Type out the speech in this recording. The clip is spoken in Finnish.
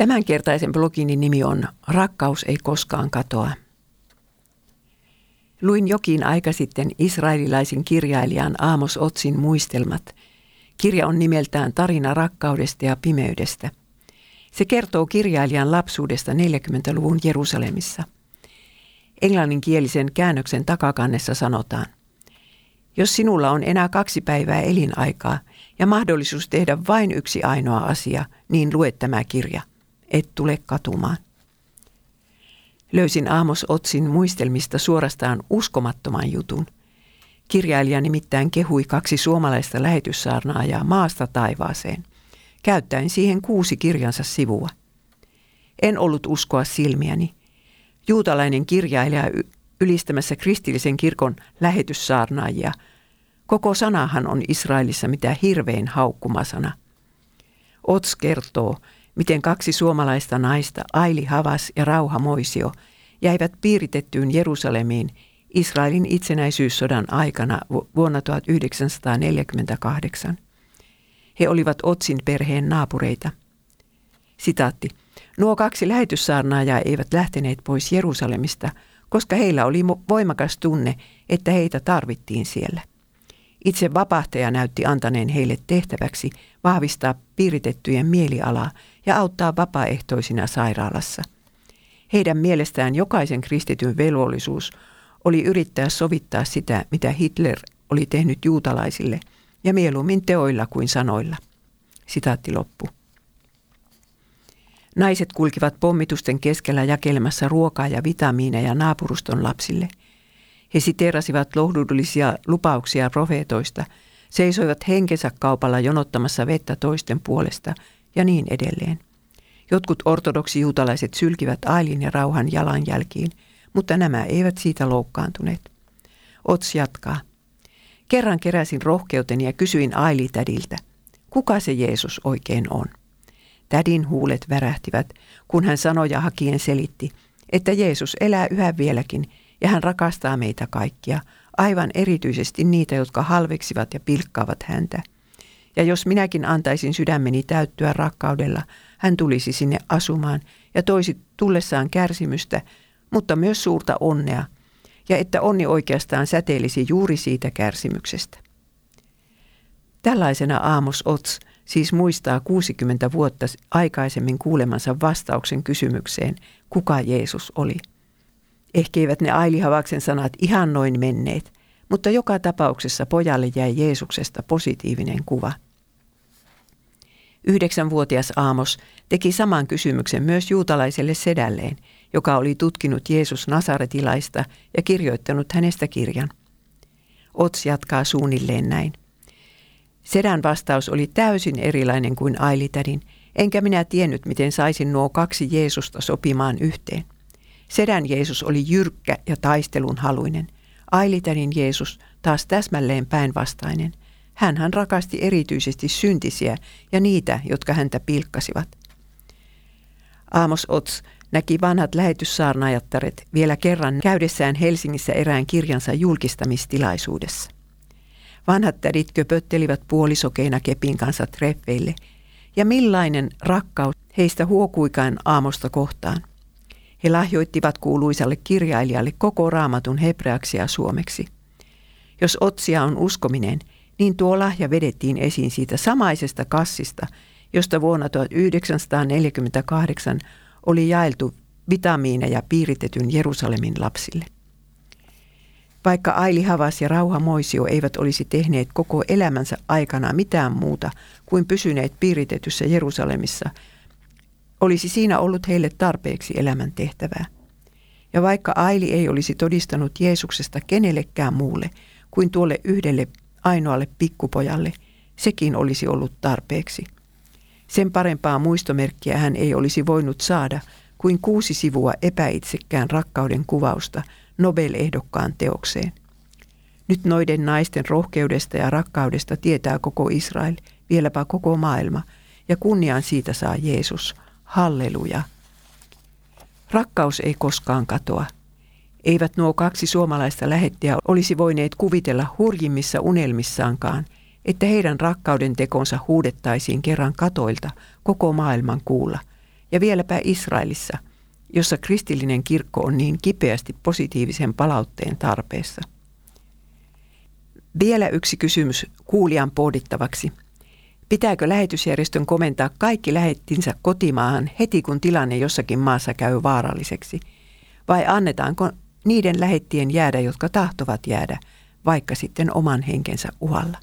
Tämänkertaisen blogini nimi on Rakkaus ei koskaan katoa. Luin jokin aika sitten israelilaisen kirjailijan Amos Ozin muistelmat. Kirja on nimeltään Tarina rakkaudesta ja pimeydestä. Se kertoo kirjailijan lapsuudesta 40-luvun Jerusalemissa. Englanninkielisen käännöksen takakannessa sanotaan: jos sinulla on enää 2 päivää elinaikaa ja mahdollisuus tehdä vain yksi ainoa asia, niin lue tämä kirja. Et tule katumaan. Löysin Amos Ozin muistelmista suorastaan uskomattoman jutun. Kirjailija nimittäin kehui 2 suomalaista lähetyssaarnaajaa maasta taivaaseen, käyttäen siihen 6 kirjansa sivua. En ollut uskoa silmiäni. Juutalainen kirjailija ylistämässä kristillisen kirkon lähetyssaarnaajia. Koko sanahan on Israelissa mitä hirvein haukkumasana. Oz kertoo, miten 2 suomalaista naista, Aili Havas ja Rauha Moisio, jäivät piiritettyyn Jerusalemiin Israelin itsenäisyyssodan aikana vuonna 1948. He olivat Ozin perheen naapureita. Sitaatti: nuo 2 lähetyssaarnaajaa eivät lähteneet pois Jerusalemista, koska heillä oli voimakas tunne, että heitä tarvittiin siellä. Itse vapahtaja näytti antaneen heille tehtäväksi vahvistaa piiritettyjen mielialaa ja auttaa vapaaehtoisina sairaalassa. Heidän mielestään jokaisen kristityn velvollisuus oli yrittää sovittaa sitä, mitä Hitler oli tehnyt juutalaisille, ja mieluummin teoilla kuin sanoilla. Sitaatti loppu. Naiset kulkivat pommitusten keskellä jakelemassa ruokaa ja vitamiineja naapuruston lapsille. He siteerasivat lohdullisia lupauksia profeetoista, seisoivat henkensä kaupalla jonottamassa vettä toisten puolesta ja niin edelleen. Jotkut ortodoksijuutalaiset sylkivät Ailin ja Rauhan jalanjälkiin, mutta nämä eivät siitä loukkaantuneet. Oz jatkaa: kerran keräsin rohkeuteni ja kysyin Aili-tädiltä, kuka se Jeesus oikein on? Tädin huulet värähtivät, kun hän sanoja hakien selitti, että Jeesus elää yhä vieläkin ja hän rakastaa meitä kaikkia, aivan erityisesti niitä, jotka halveksivat ja pilkkaavat häntä. Ja jos minäkin antaisin sydämeni täyttyä rakkaudella, hän tulisi sinne asumaan ja toisi tullessaan kärsimystä, mutta myös suurta onnea, ja että onni oikeastaan säteilisi juuri siitä kärsimyksestä. Tällaisena Amos Oz siis muistaa 60 vuotta aikaisemmin kuulemansa vastauksen kysymykseen, kuka Jeesus oli. Ehkeivät ne Aili Havaksen sanat ihan noin menneet, mutta joka tapauksessa pojalle jäi Jeesuksesta positiivinen kuva. 9-vuotias Amos teki saman kysymyksen myös juutalaiselle sedälleen, joka oli tutkinut Jeesus Nasaretilaista ja kirjoittanut hänestä kirjan. Oz jatkaa suunnilleen näin: sedän vastaus oli täysin erilainen kuin Aili-tädin, enkä minä tiennyt, miten saisin nuo 2 Jeesusta sopimaan yhteen. Sedän Jeesus oli jyrkkä ja taistelun haluinen. Aili-tädin Jeesus taas täsmälleen päinvastainen. Hänhän rakasti erityisesti syntisiä ja niitä, jotka häntä pilkkasivat. Amos Oz näki vanhat lähetyssaarnaajattaret vielä kerran käydessään Helsingissä erään kirjansa julkistamistilaisuudessa. Vanhat tädit köpöttelivät puolisokeina kepin kanssa treffeille, ja millainen rakkaus heistä huokuikaan Aamosta kohtaan. He lahjoittivat kuuluisalle kirjailijalle koko Raamatun hebreaksi ja suomeksi. Jos Ozia on uskominen, niin tuo lahja vedettiin esiin siitä samaisesta kassista, josta vuonna 1948 oli jaeltu vitamiineja piiritetyn Jerusalemin lapsille. Vaikka Aili Havas ja Rauha Moisio eivät olisi tehneet koko elämänsä aikana mitään muuta kuin pysyneet piiritetyssä Jerusalemissa, olisi siinä ollut heille tarpeeksi elämäntehtävää. Ja vaikka Aili ei olisi todistanut Jeesuksesta kenellekään muulle kuin tuolle yhdelle ainoalle pikkupojalle, sekin olisi ollut tarpeeksi. Sen parempaa muistomerkkiä hän ei olisi voinut saada kuin 6 sivua epäitsekkään rakkauden kuvausta Nobel-ehdokkaan teokseen. Nyt noiden naisten rohkeudesta ja rakkaudesta tietää koko Israel, vieläpä koko maailma, ja kunnian siitä saa Jeesus. Halleluja. Rakkaus ei koskaan katoa. Eivät nuo 2 suomalaista lähettiä olisi voineet kuvitella hurjimmissa unelmissaankaan, että heidän rakkauden tekonsa huudettaisiin kerran katoilta koko maailman kuulla ja vieläpä Israelissa, jossa kristillinen kirkko on niin kipeästi positiivisen palautteen tarpeessa. Vielä yksi kysymys kuulijan pohdittavaksi. Pitääkö lähetysjärjestön komentaa kaikki lähettinsä kotimaahan heti, kun tilanne jossakin maassa käy vaaralliseksi? Vai annetaanko niiden lähettien jäädä, jotka tahtovat jäädä, vaikka sitten oman henkensä uhalla?